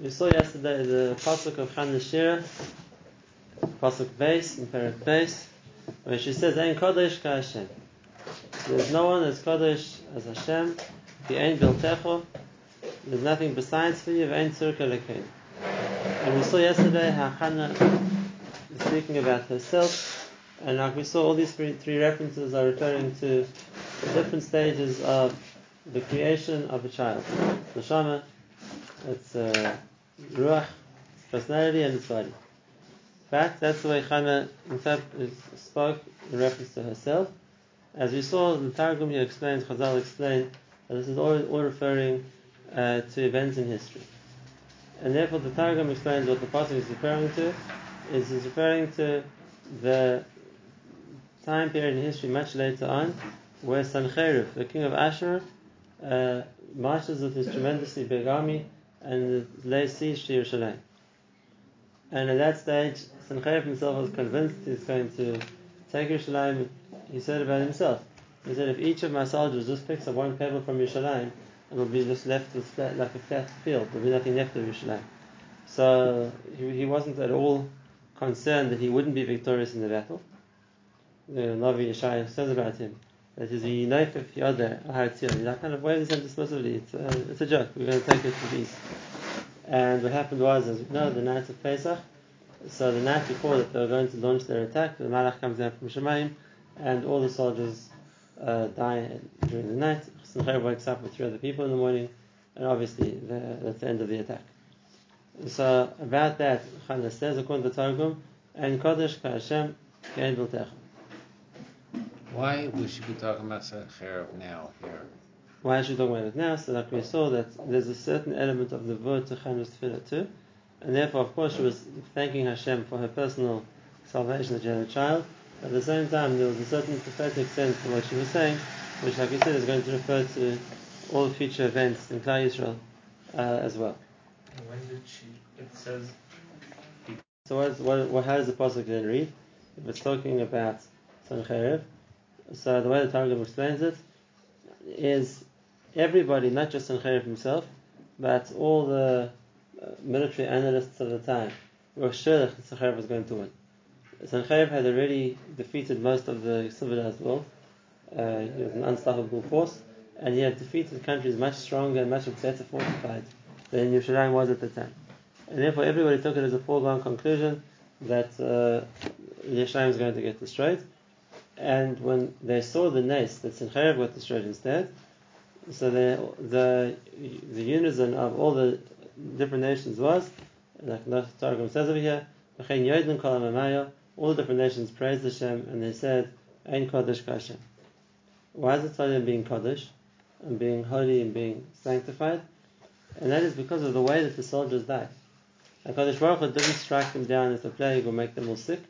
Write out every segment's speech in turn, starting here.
We saw yesterday the pasuk of Hannah Shira, pasuk base, in parent base, where she says, "Ein Kodesh ka Hashem." There's no one as Kodesh as Hashem. He ain't Biltecho. There's nothing besides for you. Ain't Tzurkelekei. And we saw yesterday how Hannah is speaking about herself, and like we saw, all these three references are referring to different stages of the creation of a child. Neshama, it's Ruach, personality, and its body. But that's the way Hannah spoke in reference to herself. As we saw in the Targum, Chazal explained, that this is all referring to events in history. And therefore the Targum explains what the passage is referring to. It is referring to the time period in history much later on, where Sancheriv, the king of Ashur, marches with his tremendously big army and lays siege to Yerushalayim. And at that stage, Sancheriv himself was convinced he's going to take Yerushalayim. He said about himself, he said, "If each of my soldiers just picks up one pebble from Yerushalayim, it will be just left with like a flat field. There will be nothing left of Yerushalayim." So he wasn't at all concerned that he wouldn't be victorious in the battle. The Navi Yeshaya says about him that he's a naif yada al-hatzil. He's like, kind of waves him dismissively. It's a joke. We're going to take it to peace. And what happened was, as we know, the night of Pesach. So the night before that they were going to launch their attack, the Malach comes down from Shemayim, and all the soldiers die during the night. Sancheriv wakes up with three other people in the morning, and obviously that's the end of the attack. So about that, Hannah says, according to the Targum, "Ein Kodesh ka Hashem, ki ein Biltecha." Why we should be talking about Sancheriv now here? Why should we talk about it now? So like we saw, that there's a certain element of the word to Hannah's tefillah too, and therefore of course she was thanking Hashem for her personal salvation as a child. At the same time, there was a certain prophetic sense to what she was saying, which, like we said, is going to refer to all future events in Klal Yisrael as well. And when did she? It says. So, how does the pasuk then read? If it's talking about Sancheriv, so the way the Targum explains it is everybody, not just Sancheriv himself, but all the military analysts of the time were sure that Sancheriv was going to win. Sancheriv had already defeated most of the civilized world. He was an unstoppable force, and he had defeated countries much stronger and much better fortified than Yerushalayim was at the time. And therefore, everybody took it as a foregone conclusion that Yerushalayim was going to get destroyed. And when they saw the nace that Sancheriv got destroyed instead, so the unison of all the different nations was, like the Targum says over here, all the different nations praised Hashem, and they said, "Ein Kodesh ka Hashem." Why is it telling them being Kodesh, and being holy, and being sanctified? And that is because of the way that the soldiers died. HaKadosh Baruch Hu didn't strike them down as a plague or make them all sick.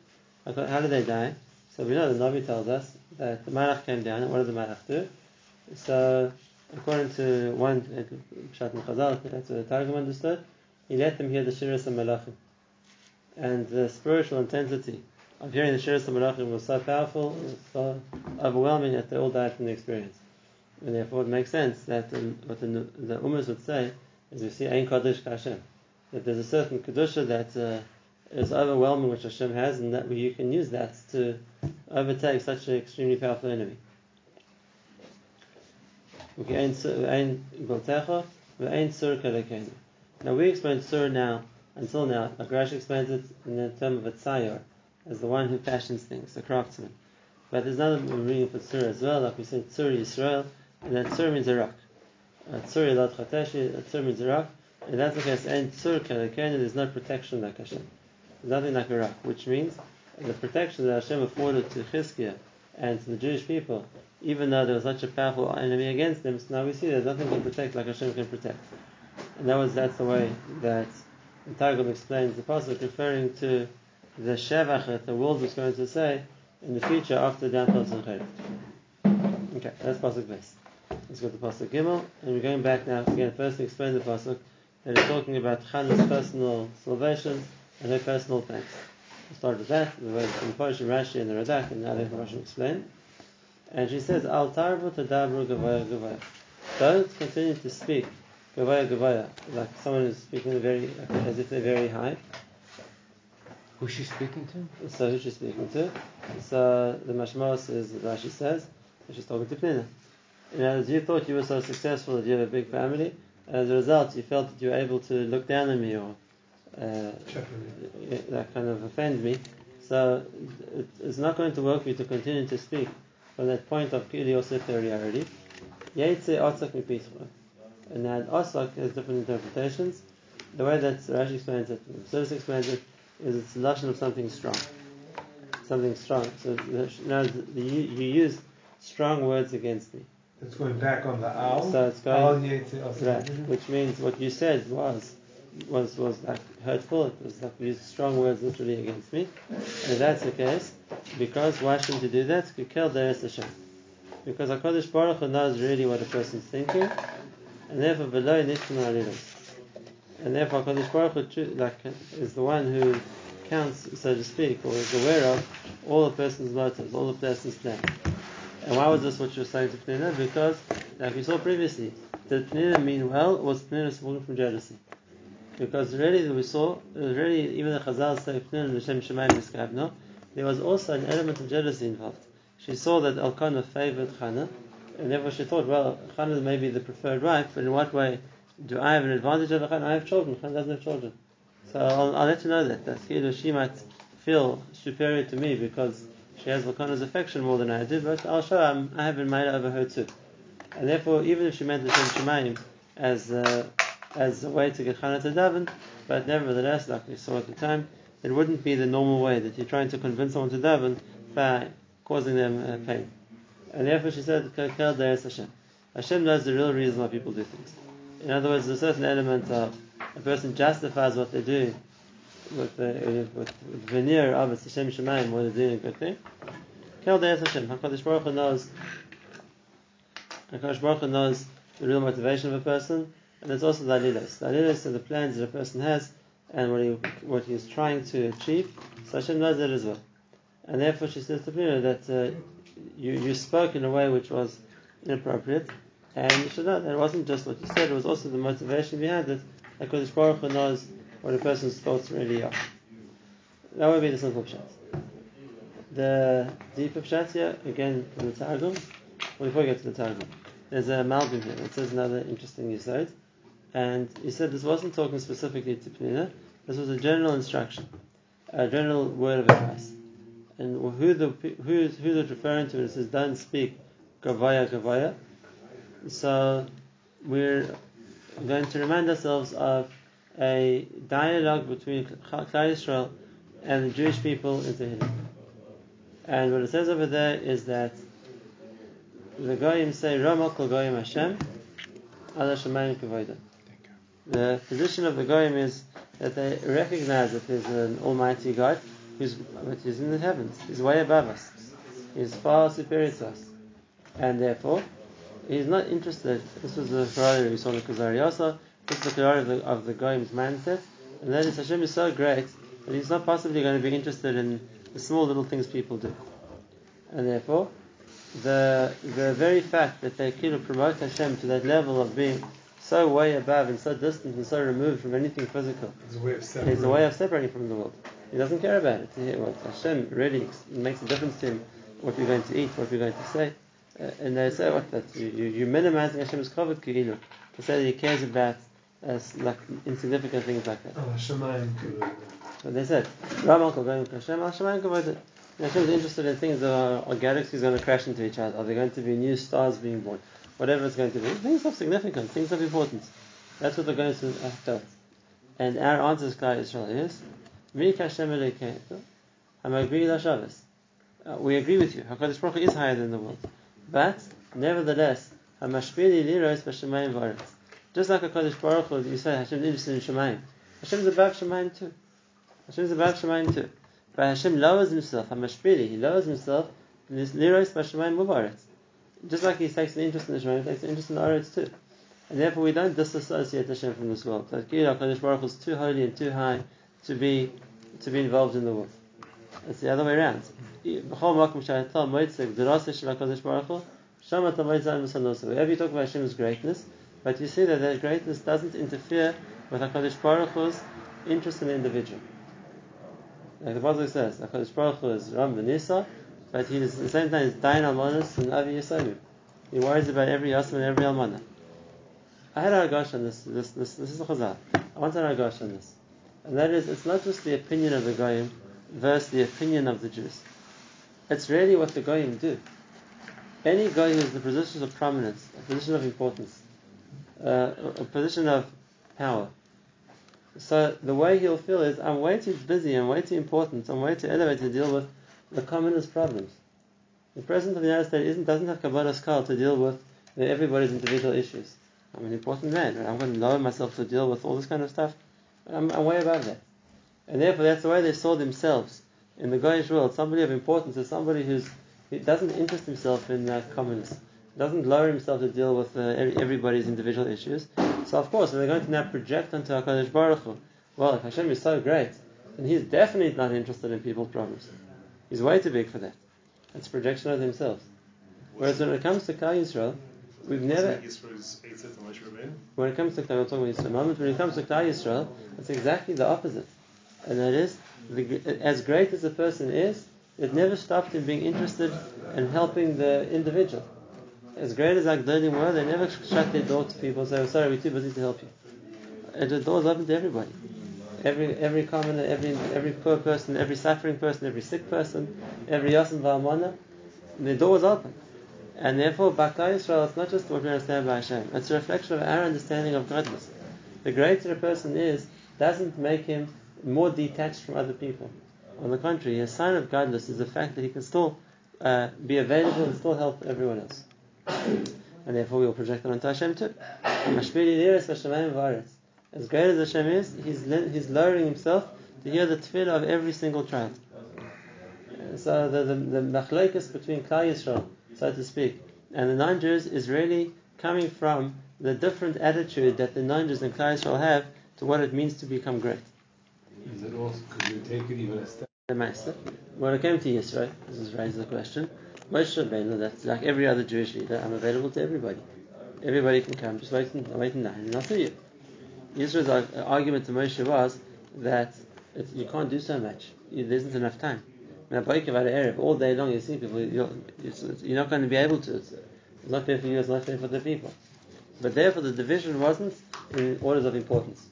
How did they die? So we know the Navi tells us that the Malach came down, and what did the Malach do? So, according to one Pshat in Chazal, that's what the Targum understood, he let them hear the Shiras Malachim. And the spiritual intensity of hearing the Shiras Malachim was so powerful, it was so overwhelming that they all died from the experience. And therefore, it makes sense that what the Ummahs would say is we see Ein Kodesh ka Hashem, that there's a certain Kedusha that is overwhelming which Hashem has, and that you can use that to overtake such an extremely powerful enemy. Now, we explain Sur now, until now, like Rashi explains it in the term of a tsayor, as the one who fashions things, the craftsman. But there's another reading for Tzur as well, like we said, Tzur Yisrael, and that Tzur means a rock. Tzur Yilad Chateshi, Tzur means a rock, and that's the case, and Tzur Kalakan, there's no protection like Hashem. There's nothing like a rock, which means the protection that Hashem afforded to Chizkiah and to the Jewish people, even though there was such a powerful enemy against them, so now we see there's nothing to protect like Hashem can protect. And that's the way that the Targum explains the pasuk, referring to the Shavach that the world was going to say in the future after the downfall of Sancheriv. Okay, that's pasuk base. Let's go to pasuk Gimel, and we're going back now again. First, to explain the pasuk that is talking about Hannah's personal salvation and her personal thanks. We'll start with that. The way the Poshen Rashi and the Radak and the other Poshen explain, and she says, "Al tarvu tadabru gavaya gavaya." Don't continue to speak Gavaya Gavaya, like someone who's speaking very, like, as if they're very high. Who's she speaking to? So who's she speaking to? So the Mashmah says, Rashi says, that she's talking to Pnina. And as you thought you were so successful that you have a big family, as a result you felt that you were able to look down on me or that kind of offend me. So it's not going to work for you to continue to speak from that point of clearly your superiority. Yaitse Otzak mi Pisra. And now Otzak has different interpretations. The way that Rashi explains it, the Source explains it, is it's the lashon of something strong. Something strong. So now you use strong words against me. It's going back on the owl. So it's going right, which means what you said was like hurtful. It was like used strong words literally against me. And if that's the case, because why shouldn't you do that? Because HaKadosh Baruch Hu knows really what a person's thinking, and therefore below nishma alilos, and therefore HaKadosh Baruch Hu is the one who counts, so to speak, or is aware of all a person's motives, all a person's plan. And why was this what you were saying to Pnina? Because, like we saw previously, did Pnina mean well, or was Pnina spoken from jealousy? Because really we saw, even the Chazal say, there was also an element of jealousy involved. She saw that Elkanah favored Hannah, and therefore she thought, well, Hannah may be the preferred wife, but in what way do I have an advantage over Hannah? I have children, Hannah doesn't have children. So I'll let you know that she might feel superior to me because she has Elkanah's affection more than I do, but I'll show her I have been made over her too. And therefore, even if she meant the Shem Shemayim as a way to get Hannah to daven, but nevertheless, like we saw at the time, it wouldn't be the normal way that you're trying to convince someone to daven by causing them pain. And therefore she said, K'kel De'ez Hashem. Hashem knows the real reason why people do things. In other words, there's a certain element of a person justifies what they do with the veneer of it's Hashem Shemayim, what they're doing a good thing. K'kel De'ez Hashem. HaKadosh Baruch Hu knows the real motivation of a person, and it's also the alilos. The alilos are the plans that a person has and what he is trying to achieve. So Hashem knows that as well. And therefore she says to Pnina that you spoke in a way which was inappropriate, and you should know that it wasn't just what you said, it was also the motivation behind it, because HaKadosh Baruch Hu knows what a person's thoughts really are. That would be the simple pshat. The deeper pshat here, again from the Targum, before we get to the Targum, there's a Malbim here that says another interesting insight, and he said this wasn't talking specifically to Pnina, this was a general instruction, a general word of advice. And who it's referring to, it says, don't speak Gavaya Gavaya. So we're going to remind ourselves of a dialogue between Klal Yisrael and the Jewish people in Tehillim. And what it says over there is that the Goyim say, Rama Kol Goyim Hashem, Ala Shemayim Kavoda. The position of the Goyim is that they recognize that there's an Almighty God, which is in the heavens. He's way above us. He's far superior to us. And therefore, he's not interested. This was the Ferrari we saw in the Kuzari also. This is the Ferrari of the Goyim's mindset. And that is, Hashem is so great that he's not possibly going to be interested in the small little things people do. And therefore, the very fact that they could promote Hashem to that level of being so way above and so distant and so removed from anything physical is a way of separating from the world. He doesn't care about it. Well, Hashem really makes a difference to him what we're going to eat, what we're going to say. And they say, what that? You're minimizing Hashem's kavod to say that he cares about like insignificant things like that. But they said, Hashem's interested in things that are galaxies going to crash into each other. Are there going to be new stars being born? Whatever it's going to be. Things of significance, things of importance. That's what they're going to tell. And our answer is Klal Yisrael, yes? We agree with you. HaKadosh Baruch Hu is higher than the world. But, nevertheless, just like HaKadosh Baruch Hu, you say Hashem is interested in Shemayim. Hashem is above Shemayim too. But Hashem lowers himself. He lowers himself. Just like he takes an interest in the Shemayim, he takes an interest in the Oretz too. And therefore we don't disassociate Hashem from this world. That HaKadosh Baruch Hu is too holy and too high to be involved in the world. It's the other way around. Wherever you talk about Hashem's greatness, But you see that their greatness doesn't interfere with HaKadosh Baruch Hu's interest in the individual. Like the Pasuk says, HaKadosh Baruch Hu is Ram V'Nisa, but he is at the same time is Dain Almanas and Avi Yisraelim. He worries about every Yasmin and every Almana. I had a Hagash on this. This is a Chazal. I want a Hagash on this. And that is, it's not just the opinion of the Goyim versus the opinion of the Jews. It's really what the Goyim do. Any Goy who is in the position of prominence, a position of importance, a position of power. So the way he'll feel is, I'm way too busy, I'm way too important, I'm way too elevated to deal with the commonest problems. The President of the United States doesn't have Kabbalah's call to deal with everybody's individual issues. I'm an important man, and I'm going to lower myself to deal with all this kind of stuff. I'm way above that. And therefore that's the way they saw themselves. In the Goyish world, somebody of importance is somebody who doesn't interest himself in commonness, doesn't lower himself to deal with everybody's individual issues. So of course, they're going to now project onto HaKadosh Baruch Hu, well, if Hashem is so great, then he's definitely not interested in people's problems. He's way too big for that. It's a projection of themselves. Whereas when it comes to Klal Yisrael, we've never... When it comes to Klal Yisrael, it's exactly the opposite. And that is, as great as a person is, it never stopped him being interested in helping the individual. As great as Agdolim were, they never shut their door to people and say, sorry, we're too busy to help you. And the door's open to everybody. Every commoner, every poor person, every suffering person, every sick person, every Yasin Va'amana, the door was open. And therefore, B'Klal Yisrael, it's not just what we understand by Hashem, it's a reflection of our understanding of godness. The greater a person is, doesn't make him more detached from other people. On the contrary, a sign of godness is the fact that he can still be available and still help everyone else. And therefore we will project it onto Hashem too. As great as Hashem is, he's lowering himself to hear the tefillah of every single child. So the machlokes between Klal Yisrael, so to speak, and the non-Jews is really coming from the different attitude that the non-Jews and Klal Yisrael have to what it means to become great. Is it also, could you take it even a step? The Master, when it came to Yisro, this is raised the question, Moshe Rabbeinu, that's like every other Jewish leader, I'm available to everybody. Everybody can come, just wait in line and I'll see you. Yisro's argument to Moshe was that you can't do so much, there isn't enough time. Now, all day long you see people, you're not going to be able to. It's not fair for you, it's not fair for the people. But therefore the division wasn't in orders of importance.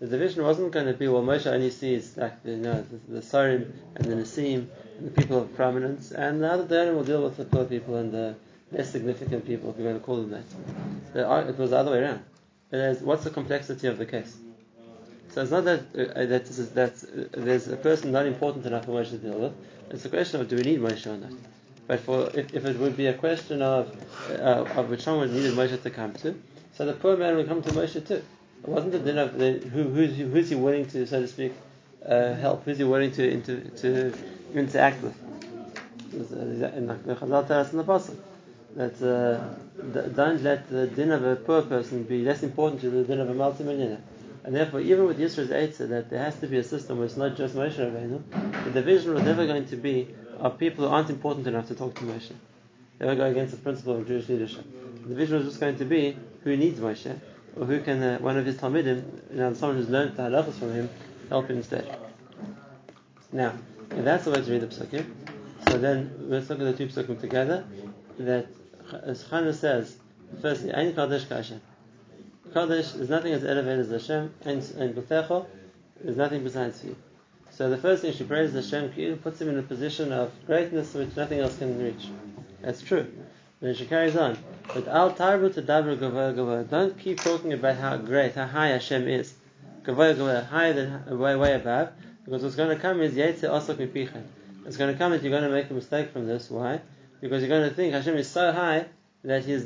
The division wasn't going to be, well, Moshe only sees like the Sorim and the Nasim and the people of prominence, and the other Dayanim will deal with the poor people and the less significant people, if you're going to call them that. It was the other way around. It is, what's the complexity of the case? So it's not that there's a person not important enough for Moshe to deal with. It's a question of do we need Moshe or not. But if it would be a question of which someone needed Moshe to come to, so the poor man would come to Moshe too. It wasn't a din of who's he willing to, so to speak, help, who's he willing to interact with. And the Chazal tells us in the Pasuk that don't let the din of a poor person be less important than the din of a multi-millionaire. And therefore, even with Yisro's Eitzah, that there has to be a system where it's not just Moshe Rabbeinu, the division was never going to be of people who aren't important enough to talk to Moshe. They were going against the principle of Jewish leadership. The division was just going to be who needs Moshe, or who can one of his Talmidim, someone who's learned the halachas from him, help him instead. Now, if that's the way to read the psukim, so then let's look at the two psukim together. That as Hannah says, firstly, Ein Kadosh K'Hashem. Kadosh is nothing as elevated as Hashem, and B'Techo is nothing besides you. So the first thing she praises Hashem, she puts him in a position of greatness which nothing else can reach. That's true. Then she carries on. But al tarbu tadaber gavoya gavoya. Don't keep talking about how great, how high Hashem is. Gavoya gavoya, higher than way above. Because what's going to come is yetze osok mipicha. It's going to come that you're going to make a mistake from this. Why? Because you're going to think Hashem is so high that he's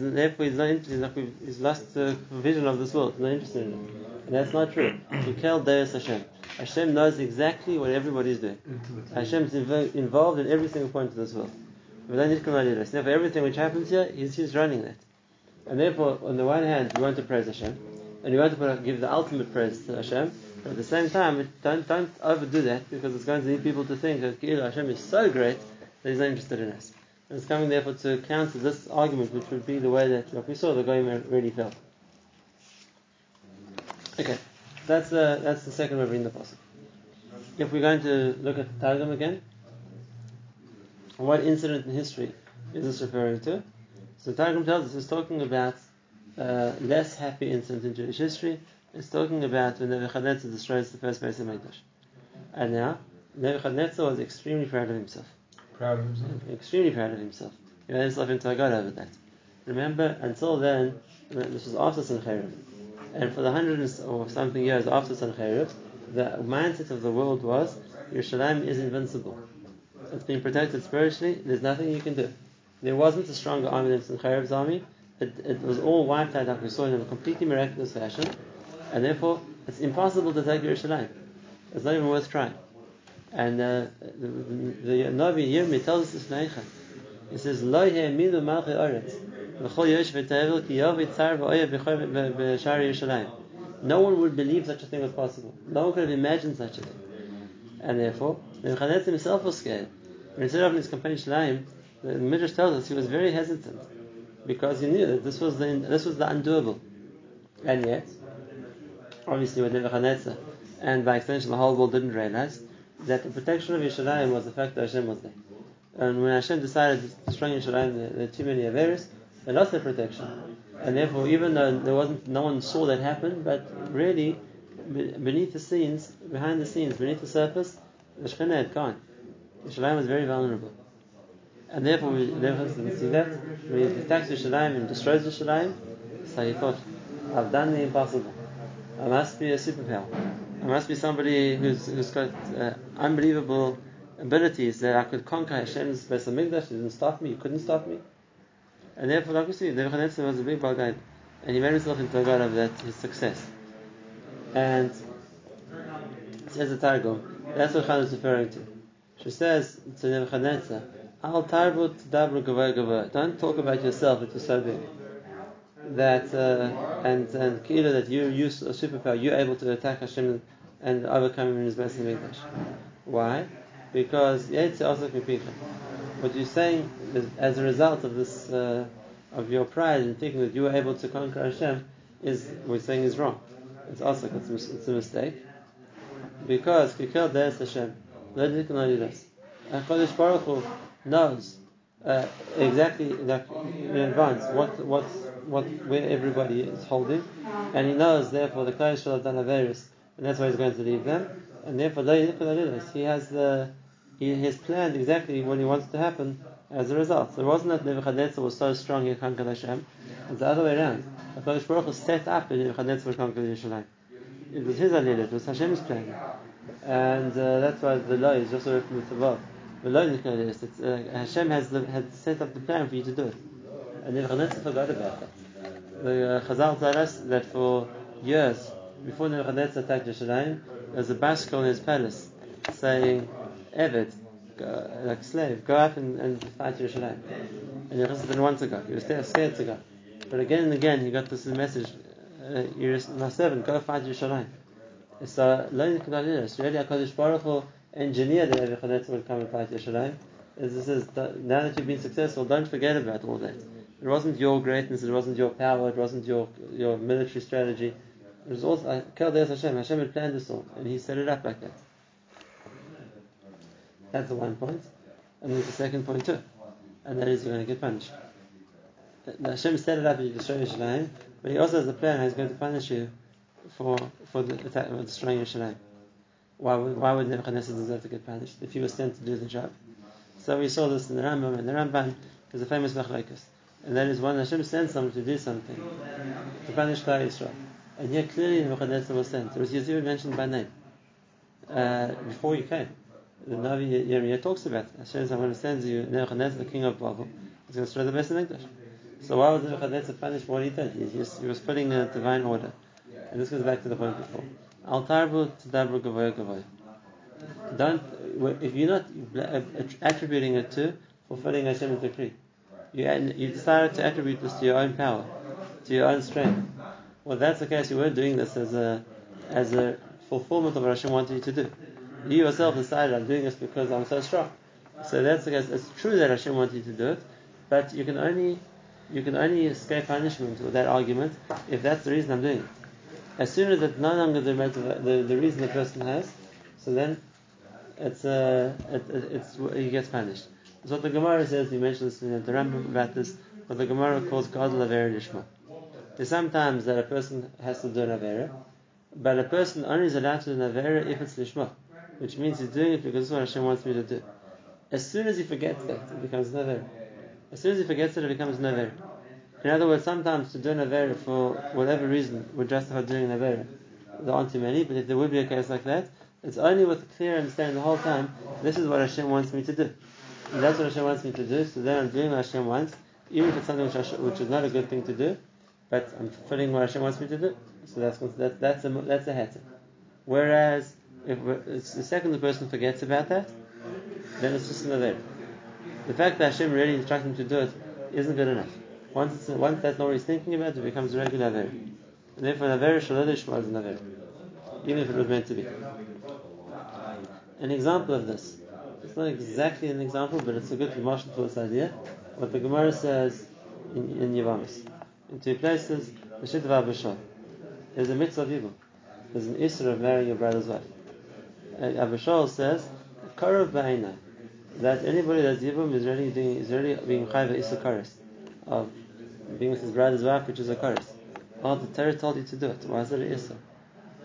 lost the vision of this world. He's not interested in it. And that's not true. Yikel deus Hashem. Hashem knows exactly what everybody's doing. Hashem's involved in every single point of this world. Therefore, everything which happens here, he's running that. And therefore, on the one hand, we want to praise Hashem, and we want to give the ultimate praise to Hashem, but at the same time, don't overdo that, because it's going to lead people to think that Hashem is so great that he's not interested in us. And it's coming, therefore, to counter this argument, which would be the way that, like we saw, the Goyim really felt. Okay, that's the second way of reading the pasuk. If we're going to look at Targum again, what incident in history is this referring to? So Targum tells us it's talking about less happy incident in Jewish history. It's talking about when Nebuchadnezzar destroys the first base of Megdash. And now, Nebuchadnezzar was extremely proud of himself. Proud of himself? Extremely proud of himself. He made himself into a god over that. Remember, until then, this was after Sancheriv. And for the 100 or something years after Sancheriv, the mindset of the world was, Yerushalayim is invincible. It's been protected spiritually, there's nothing you can do. There wasn't a stronger army than Sancheriv's army. It was all wiped out, like we saw, in a completely miraculous fashion. And therefore, it's impossible to take Yerushalayim. It's not even worth trying. And the Navi Yerimiyah tells us this neicha. He says, Lo ye'minu malchei oretz v'chol yosh v'tevel ki yov yitzar v'oyev v'shar Yerushalayim. No one would believe such a thing was possible. No one could have imagined such a thing. And therefore, Nebuchadnezzar himself was scared. Instead of his companion Shalaim, the Midrash tells us he was very hesitant because he knew that this was the undoable. And yet, obviously, with Nebuchadnezzar and by extension the whole world didn't realize that the protection of Yerushalayim was the fact that Hashem was there. And when Hashem decided to destroy Yerushalayim, there were too many Averis, they lost their protection. And therefore, even though no one saw that happen, but really, beneath the surface, the Shekhinah had gone. Yerushalayim was very vulnerable. And therefore, we didn't see that. When he attacks Yerushalayim and destroys Yerushalayim, so he thought, I've done the impossible. I must be a superpower. I must be somebody who's got unbelievable abilities that I could conquer Hashem's Beis HaMikdash. You didn't stop me, you couldn't stop me. And therefore, like we see, Nebuchadnezzar was a big bad guy, and he made himself into a god of that, his success. And it says the Targum, that's what Hannah is referring to. She says to Nebuchadnezzar, Al Tarbut Dabru Gavai Gavai, don't talk about yourself, it was so big. That and Kila, that you a superpower, you're able to attack Hashem and overcome him in his Beis HaMikdash. Why? Because Yetzi also Mipicha. What you're saying is, as a result of this of your pride and thinking that you were able to conquer Hashem, is we're saying is wrong. It's also it's a mistake. Because Kikil Deis Hashem, HaKadosh Baruch Hu knows exactly, like, in advance where everybody is holding, and he knows therefore the Klal Yisrael have done a virus, and that's why he's going to leave them, and therefore he has planned exactly what he wants to happen as a result. So it wasn't that Nebuchadnezzar was so strong he conquered Hashem. It's the other way around. HaKadosh Baruch Hu set up and Nebuchadnezzar conquered Yerushalayim. It was his aliyah, it was Hashem's plan. And that's why the law is just a reference to above. The law is Hashem had set up the plan for you to do it. And Nebuchadnezzar forgot about that. The Chazal tell us that for years, before Nebuchadnezzar attacked Yerushalayim, there was a baskel in his palace saying, Eved, like slave, go up and fight Yerushalayim. And Nebuchadnezzar didn't want to go. He was scared to go. But again and again he got this message, my servant, go fight Yerushalayim. So, really HaKadosh Baruch Hu engineered that Nebuchadnezzar would come and fight Yerushalayim. This is, now that you've been successful, don't forget about all that. It wasn't your greatness, it wasn't your power, it wasn't your military strategy. It was also Kol Deis Hashem. Hashem had planned this all, and he set it up like that. That's the one point. And there's the second point too. And that is you're going to get punished. Hashem set it up and you destroy Yerushalayim, but he also has a plan how he's going to punish you for the attack of destroying Yerushalayim. Why would Nebuchadnezzar deserve to get punished if he was sent to do the job? So we saw this in the Rambam, and the Ramban is a famous machlokes. And that is when Hashem sends someone to do something, to punish Klal Yisrael. And here clearly Nebuchadnezzar was sent. It was even mentioned by name. Before he came, the Navi Yerimiyah talks about it. Hashem says, I'm going to send you Nebuchadnezzar, the king of Babel. He's going to destroy the Beis HaMikdash. So why was Nebuchadnezzar punished for what he did? He was putting a divine order. And this goes back to the point before. Al Tarbu Tadabru Gavoya Gavoya. Don't, if you're not attributing it to fulfilling Hashem's decree. You decided to attribute this to your own power, to your own strength. Well, that's the case. You were doing this as a fulfillment of what Hashem wanted you to do. You yourself decided, I'm doing this because I'm so strong. So that's the case. It's true that Hashem wanted you to do it, but you can only escape punishment with that argument if that's the reason I'm doing it. as soon as it's no longer the reason the person has, so then he gets punished. That's what the Gemara says. We mentioned this in the Rambam about this. What the Gemara calls gadol avera lishma. There's sometimes that a person has to do an avera, but a person only is allowed to do an avera if it's lishma, which means he's doing it because it's what Hashem wants me to do. As soon as he forgets that, it becomes an avera. As soon as he forgets it, it becomes an avera. In other words, sometimes to do an avera for whatever reason would justify doing an avera. There aren't too many, but if there would be a case like that, it's only with a clear understanding the whole time, this is what Hashem wants me to do. And that's what Hashem wants me to do, so then I'm doing what Hashem wants, even if it's something which is not a good thing to do, but I'm fulfilling what Hashem wants me to do. So that's a heter. Whereas, if it's the second the person forgets about that, then it's just another. The fact that Hashem really instructed him to do it isn't good enough. Once that's not what he's thinking about, it becomes a regular aver. And therefore, an aver shalad ishma is an aver, even if it was meant to be. An example of this. It's not exactly an example, but it's a good marshal for this idea. What the Gemara says in Yevamos. In two places, the Shit of Abba Shaul. There's a mitzvah of Yibum. There's an Isra of marrying your brother's wife. Abba Shaul says, Karav Ba'ina, that anybody that's Yibum is really being Chayv Isra Karas, of being with his brother's wife, which is a Karas. Oh, the Torah told you to do it. Why is it an Isra?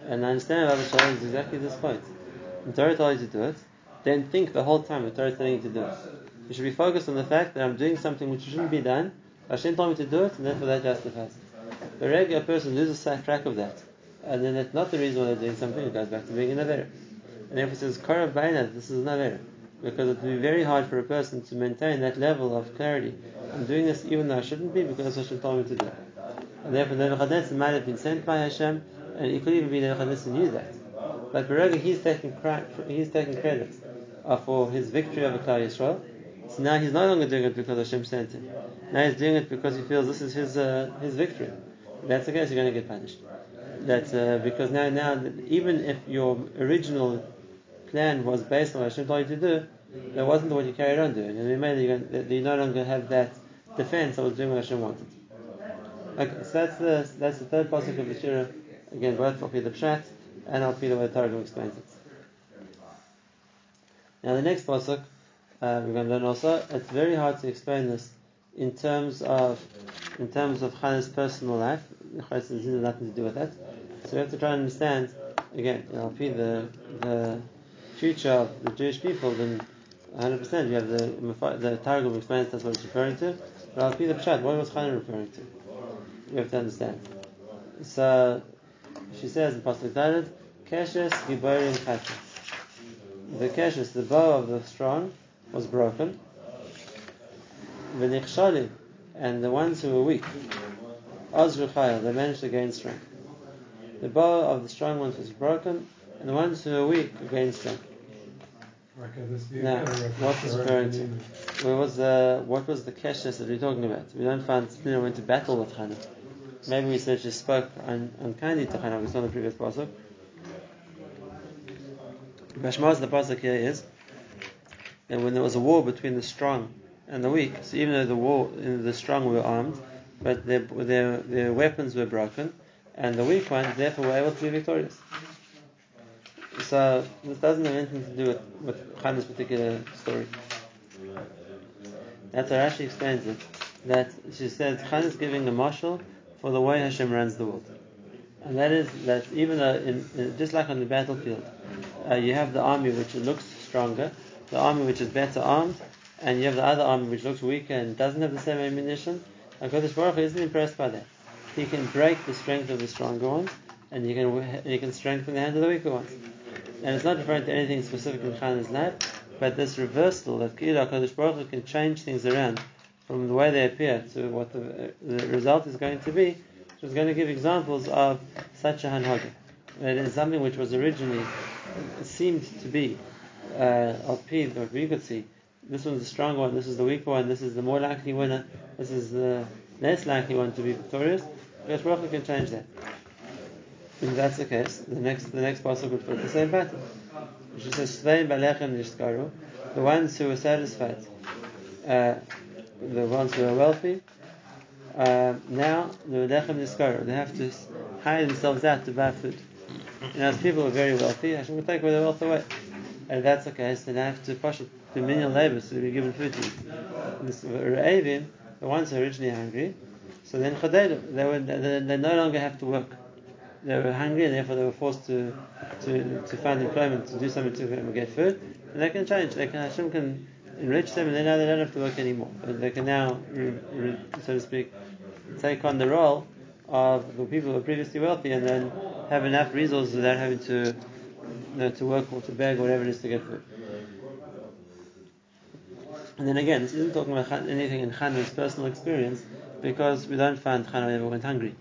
And I understand Abba Shaul is exactly this point. The Torah told you to do it, then think the whole time the Torah is telling you to do it. You should be focused on the fact that I'm doing something which shouldn't be done. Hashem told me to do it, and therefore that justifies it. The regular person loses track of that, and then that's not the reason why they're doing something. It goes back to being an avera. And therefore it says, Karav Ba'ina, this is an avera. Because it would be very hard for a person to maintain that level of clarity. I'm doing this even though I shouldn't be, because Hashem told me to do it. And therefore Nebuchadnezzar might have been sent by Hashem, and it could even be Nebuchadnezzar knew that. But Berega, he's taking credit for his victory over Klal Yisrael. So now he's no longer doing it because Hashem sent him. Now he's doing it because he feels this is his victory. That's the case, you're going to get punished. That's because now even if your original plan was based on what Hashem told you to do, that wasn't what you carried on doing. And remember, you no longer have that defense of doing what Hashem wanted. Okay, so that's the third pasuk of the Shira. Again, both will be the Pshat, and I'll be the way Targum explains it. Now the next pasuk we're going to learn also. It's very hard to explain this in terms of Hannah's personal life. Chayes has nothing to do with that, so we have to try and understand again. I'll be the future of the Jewish people. Then 100% we have the Targum explains that's what it's referring to. But I'll be the pshat. What was Hannah referring to? We have to understand. So. She says in Pasuk Dalet, Keshes Giborim Chatzis. The Keshes, the bow of the strong, was broken. V'nichshalim, and the ones who were weak, Azru Chayil, they managed to gain strength. The bow of the strong ones was broken, and the ones who were weak gained strength. Now, what is referring to? What was the Keshes that we're talking about? We don't find Pnina went to battle with Hannah. Maybe we said she spoke unkindly to Hannah, we saw in the previous pasuk. Mashma's the pasuk here is that when there was a war between the strong and the weak, so even though the strong were armed, but their weapons were broken, and the weak ones therefore were able to be victorious. So this doesn't have anything to do with Hannah's particular story. That's how Rashi explains it. That she says Hannah's giving a mashal for the way Hashem runs the world, and that is that even just like on the battlefield, you have the army which looks stronger, the army which is better armed, and you have the other army which looks weaker and doesn't have the same ammunition. HaKadosh Baruch Hu isn't impressed by that. He can break the strength of the stronger ones, and he can strengthen the hand of the weaker ones. And it's not referring to anything specific in Hannah's life, but this reversal that HaKadosh Baruch Hu can change things around from the way they appear to what the result is going to be. She was going to give examples of such a hanhaga. It is something which was originally seemed to be alpid, what we could see. This one's the stronger one, this is the weaker one, this is the more likely winner, this is the less likely one to be victorious. But Baruch Hu can change that. If that's the case, the next pasuk would fit the same pattern. She says, the ones who were satisfied. The ones who are wealthy, now the lechem niskar, they have to hire themselves out to buy food. You know, as people are very wealthy, Hashem will take their wealth away. And that's okay, so they have to push it, do menial labor so they'll be given food to them. The ones who are originally hungry, so then they no longer have to work. They were hungry and therefore they were forced to find employment, to do something to get food. And they can change. Hashem can enrich them and then now they don't have to work anymore. And they can now, so to speak, take on the role of the people who were previously wealthy and then have enough resources without having to, you know, to work or to beg or whatever it is to get food. And then again, this isn't talking about anything in Hannah's personal experience, because we don't find Hannah ever went hungry.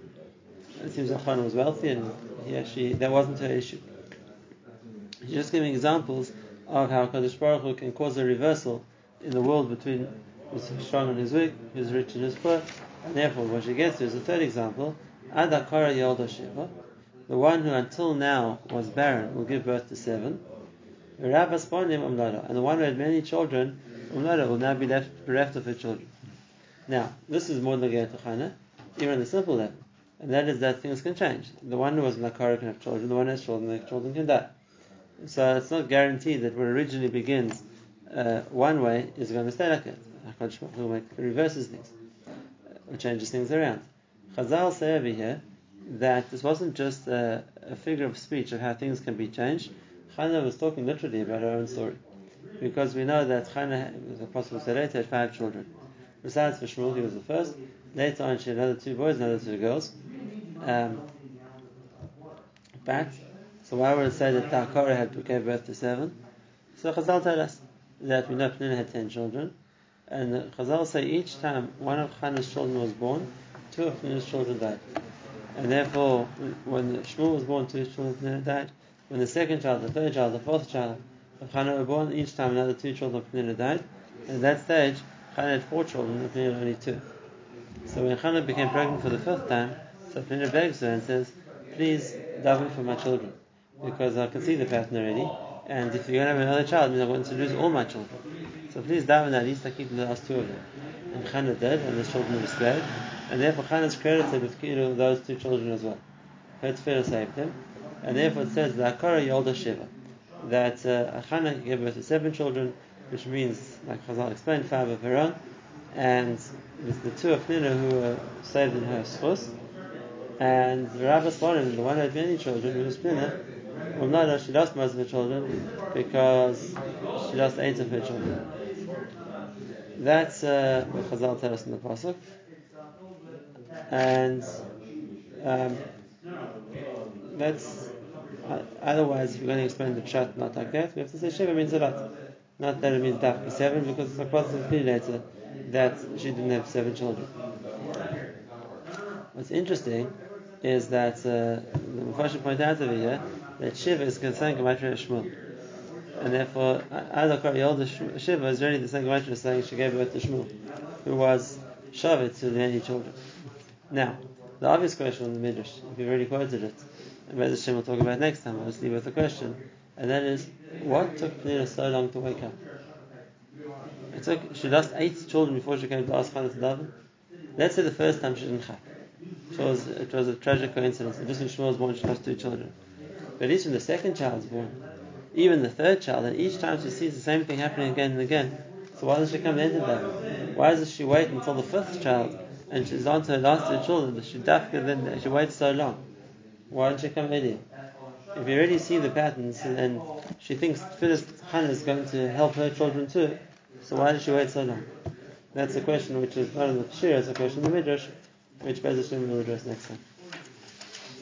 It seems that Hannah was wealthy and that wasn't her issue. She's just giving examples of how Kadosh Baruch Hu can cause a reversal in the world between who's strong and who's weak, who's rich and who's poor, and therefore what she gets to is the third example, Ada Kara Yolda Sheva, the one who until now was barren will give birth to 7, and the one who had many children will now be bereft of her children. Now, this is more than to Hannah, even on the simple level. And that is that things can change. The one who was Nakara can have children, the one who has children, the children can die. So it's not guaranteed that what originally begins one way is going to stay like that. HaKadosh reverses things, or changes things around. Chazal say over here that this wasn't just a figure of speech of how things can be changed. Hannah was talking literally about her own story. Because we know that Hannah, the Apostle said later, had 5 children. Besides for Shmuel, he was the first. Later on, she had another 2 boys, another 2 girls. So why would it say that Ta'akora gave birth to 7? So Chazal told us that we know Pnina had 10 children. And Chazal say each time one of Hannah's children was born, 2 of Pnina's children died. And therefore, when Shmuel was born, 2 children of Pnina died. When the second child, the third child, the fourth child, Hannah were born, each time another 2 children of Pnina died. At that stage, Hannah had 4 children and Pnina only 2. So when Hannah became pregnant for the 5th time, so Pnina begs her and says, please double for my children, because I can see the pattern already, and if you're going to have another child, then I'm going to lose all my children. So please double and at least I keep the last 2 of them. And Hannah did, and the children were spared, and therefore Hannah is credited with those 2 children as well. Her tefillah saved them, and therefore it says, La'akara yolda sheva, that Hannah gave birth to 7 children, which means, like Chazal explained, 5 of her own, and the 2 of Pnina who were saved in her schus, and the Rabbi Sponim, the one who had many children, who was Pnina, well, no, she lost most of her children because she lost 8 of her children. That's what Chazal tells us in the pasuk, and that's. Otherwise, if you're going to explain the pshat not like that, we have to say Sheva means a lot. Not that it means Dafka 7, because it's approximately later that she didn't have 7 children. What's interesting is that the Mepharshim point out over here that Sheva is concerned about Shmuel. And therefore, older Sheva is really the same Gematra saying she gave birth to Shmuel, who was Shavit to the many children. Now, the obvious question on the Midrash, if you've already quoted it, and Reb Hashem will talk about next time, I'll just leave with a question, and that is, what took Pnina so long to wake up? She lost 8 children before she came to ask Hannah to daven. Let's say the first time she didn't have. It was a tragic coincidence. Just when Shmuel was born, she lost 2 children. But at least when the second child was born, even the third child, and each time she sees the same thing happening again and again, so why doesn't she come into that? Why does she wait until the 5th child, and she's on to her last 2 children, but she waits so long? Why don't she come earlier? If you already see the patterns and she thinks Hannah is going to help her children too, so why did she wait so long? That's a question which is not in the Shira, it's a question in the Midrash, which Bezashim will address next time.